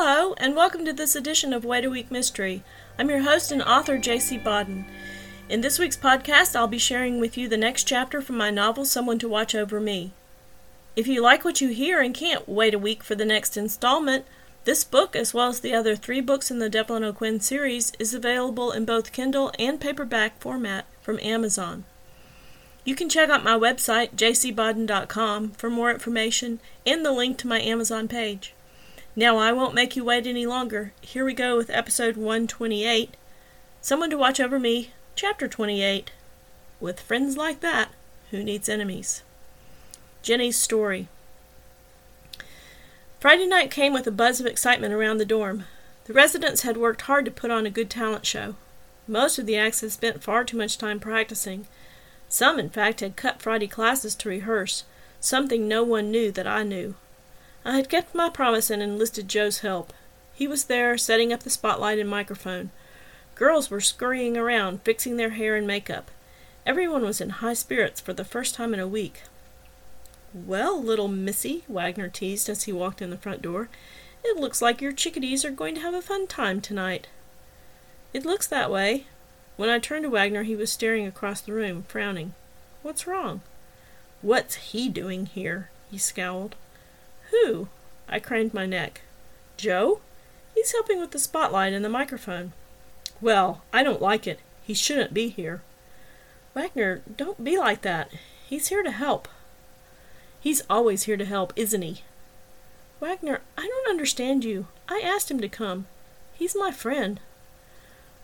Hello, and welcome to this edition of Wait a Week Mystery. I'm your host and author, J.C. Bodden. In this week's podcast, I'll be sharing with you the next chapter from my novel, Someone to Watch Over Me. If you like what you hear and can't wait a week for the next installment, this book, as well as the other three books in the Devlin O'Quinn series, is available in both Kindle and paperback format from Amazon. You can check out my website, jcbodden.com, for more information and the link to my Amazon page. Now, I won't make you wait any longer. Here we go with episode 128, Someone to Watch Over Me, chapter 28, With Friends Like That, Who Needs Enemies? Jenny's story. Friday night came with a buzz of excitement around the dorm. The residents had worked hard to put on a good talent show. Most of the acts had spent far too much time practicing. Some, in fact, had cut Friday classes to rehearse, something no one knew that I knew. I had kept my promise and enlisted Joe's help. He was there, setting up the spotlight and microphone. Girls were scurrying around, fixing their hair and makeup. Everyone was in high spirits for the first time in a week. "Well, little missy," Wagner teased as he walked in the front door, "it looks like your chickadees are going to have a fun time tonight." "It looks that way." When I turned to Wagner, he was staring across the room, frowning. "What's wrong?" "What's he doing here?" he scowled. "Who?" I craned my neck. "Joe? He's helping with the spotlight and the microphone." "Well, I don't like it. He shouldn't be here." "Wagner, don't be like that. He's here to help." "He's always here to help, isn't he?" "Wagner, I don't understand you. I asked him to come. He's my friend."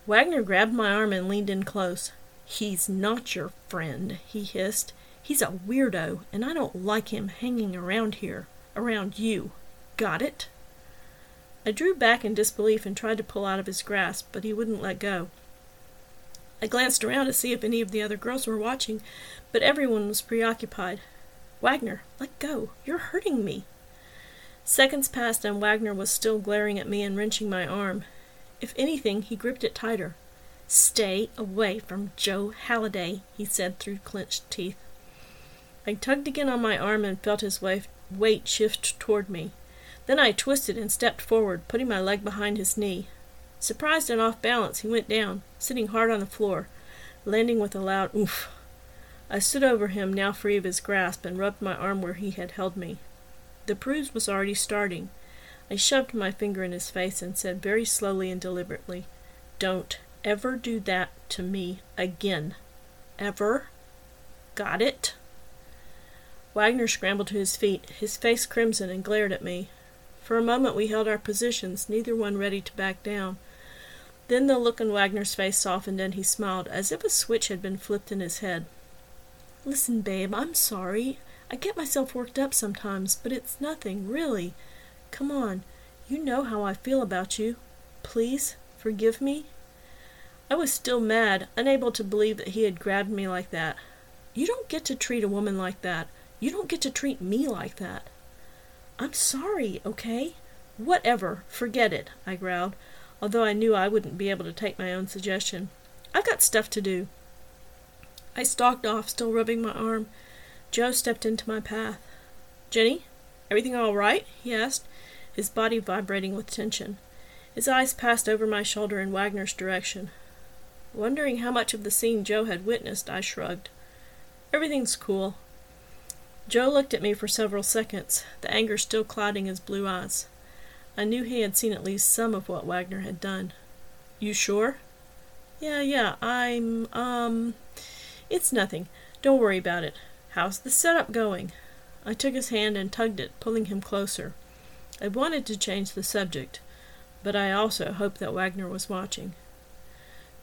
Wagner grabbed my arm and leaned in close. "He's not your friend," he hissed. "He's a weirdo, and I don't like him hanging around here, around you. Got it?" I drew back in disbelief and tried to pull out of his grasp, but he wouldn't let go. I glanced around to see if any of the other girls were watching, but everyone was preoccupied. "Wagner, let go. You're hurting me." Seconds passed and Wagner was still glaring at me and wrenching my arm. If anything, he gripped it tighter. "Stay away from Joe Haliday," he said through clenched teeth. I tugged again on my arm and felt his weight shift toward me. Then I twisted and stepped forward, putting my leg behind his knee. Surprised and off balance, he went down, sitting hard on the floor, landing with a loud oof. I stood over him, now free of his grasp, and rubbed my arm where he had held me. The bruise was already starting. I shoved my finger in his face and said very slowly and deliberately, "Don't ever do that to me again. Ever. Got it?" Wagner scrambled to his feet, his face crimson, and glared at me. For a moment we held our positions, neither one ready to back down. Then the look on Wagner's face softened and he smiled, as if a switch had been flipped in his head. "Listen, babe, I'm sorry. I get myself worked up sometimes, but it's nothing, really. Come on. You know how I feel about you. Please, forgive me." I was still mad, unable to believe that he had grabbed me like that. "You don't get to treat a woman like that. You don't get to treat me like that." "I'm sorry, okay?" "Whatever. Forget it," I growled, although I knew I wouldn't be able to take my own suggestion. "I've got stuff to do." I stalked off, still rubbing my arm. Joe stepped into my path. "Jenny, everything all right?" he asked, his body vibrating with tension. His eyes passed over my shoulder in Wagner's direction. Wondering how much of the scene Joe had witnessed, I shrugged. "Everything's cool." Joe looked at me for several seconds, the anger still clouding his blue eyes. I knew he had seen at least some of what Wagner had done. "You sure?" Yeah, I'm, "It's nothing. Don't worry about it. How's the setup going?" I took his hand and tugged it, pulling him closer. I wanted to change the subject, but I also hoped that Wagner was watching.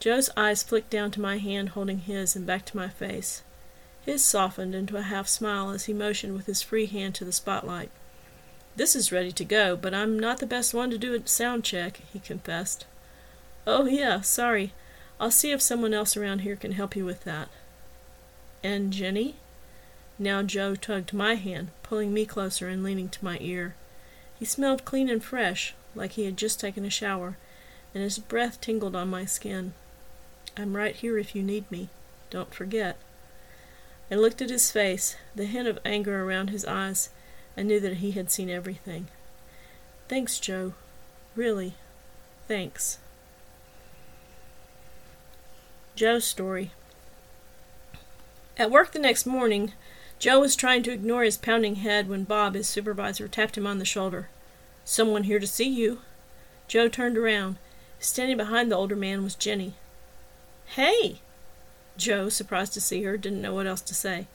Joe's eyes flicked down to my hand holding his and back to my face. His softened into a half-smile as he motioned with his free hand to the spotlight. "This is ready to go, but I'm not the best one to do a sound check," he confessed. "Oh, yeah, sorry. I'll see if someone else around here can help you with that." "And Jenny?" Now Joe tugged my hand, pulling me closer and leaning to my ear. He smelled clean and fresh, like he had just taken a shower, and his breath tingled on my skin. "I'm right here if you need me. Don't forget." I looked at his face, the hint of anger around his eyes, and knew that he had seen everything. "Thanks, Joe. Really, thanks. Joe's story. At work the next morning, Joe was trying to ignore his pounding head when Bob, his supervisor, tapped him on the shoulder. "Someone here to see you." Joe turned around. Standing behind the older man was Jenny. "Hey!" Joe, surprised to see her, didn't know what else to say.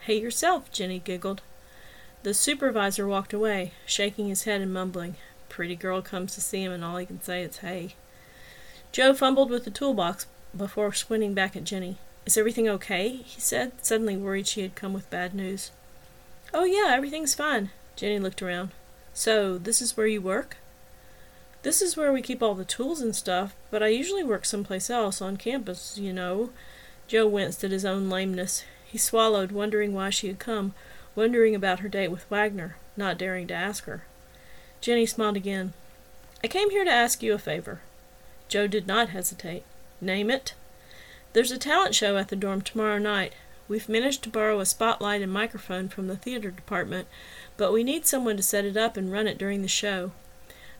"Hey yourself," Jenny giggled. The supervisor walked away, shaking his head and mumbling, "Pretty girl comes to see him and all he can say is hey." Joe fumbled with the toolbox before squinting back at Jenny. "Is everything okay?" he said, suddenly worried she had come with bad news. "Oh yeah, everything's fine." Jenny looked around. "So, this is where you work?" "This is where we keep all the tools and stuff, but I usually work someplace else, on campus, you know." Joe winced at his own lameness. He swallowed, wondering why she had come, wondering about her date with Wagner, not daring to ask her. Jenny smiled again. "I came here to ask you a favor." Joe did not hesitate. "Name it." "There's a talent show at the dorm tomorrow night. We've managed to borrow a spotlight and microphone from the theater department, but we need someone to set it up and run it during the show.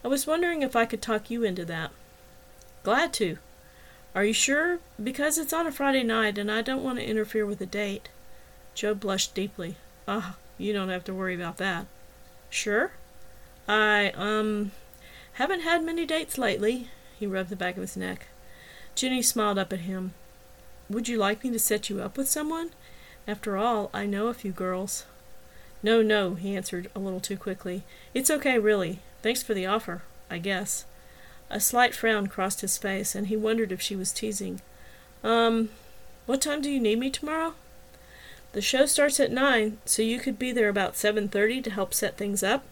I was wondering if I could talk you into that." "Glad to." "Are you sure? Because it's on a Friday night and I don't want to interfere with a date." Joe blushed deeply. "Ah, you don't have to worry about that." "Sure?" "I, haven't had many dates lately." He rubbed the back of his neck. Jenny smiled up at him. "Would you like me to set you up with someone? After all, I know a few girls." "No, no," he answered a little too quickly. "It's okay, really. Thanks for the offer, I guess." A slight frown crossed his face, and he wondered if she was teasing. What time do you need me tomorrow?" "The show starts at 9, so you could be there about 7:30 to help set things up.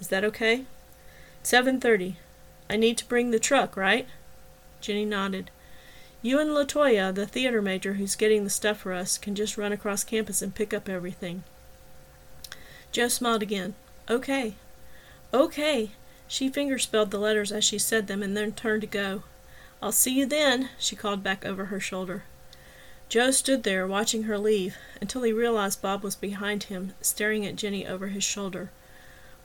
Is that okay?" 7:30. "I need to bring the truck, right?" Jenny nodded. "You and LaToya, the theater major who's getting the stuff for us, can just run across campus and pick up everything." Joe smiled again. "Okay." "Okay." She fingerspelled the letters as she said them and then turned to go. "I'll see you then," she called back over her shoulder. Joe stood there, watching her leave, until he realized Bob was behind him, staring at Jenny over his shoulder.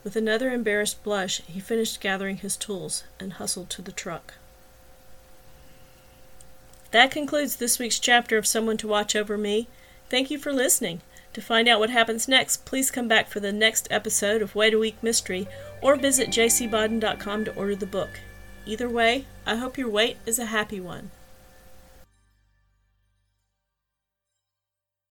With another embarrassed blush, he finished gathering his tools and hustled to the truck. That concludes this week's chapter of Someone to Watch Over Me. Thank you for listening. To find out what happens next, please come back for the next episode of Wait a Week Mystery or visit jcbodden.com to order the book. Either way, I hope your wait is a happy one.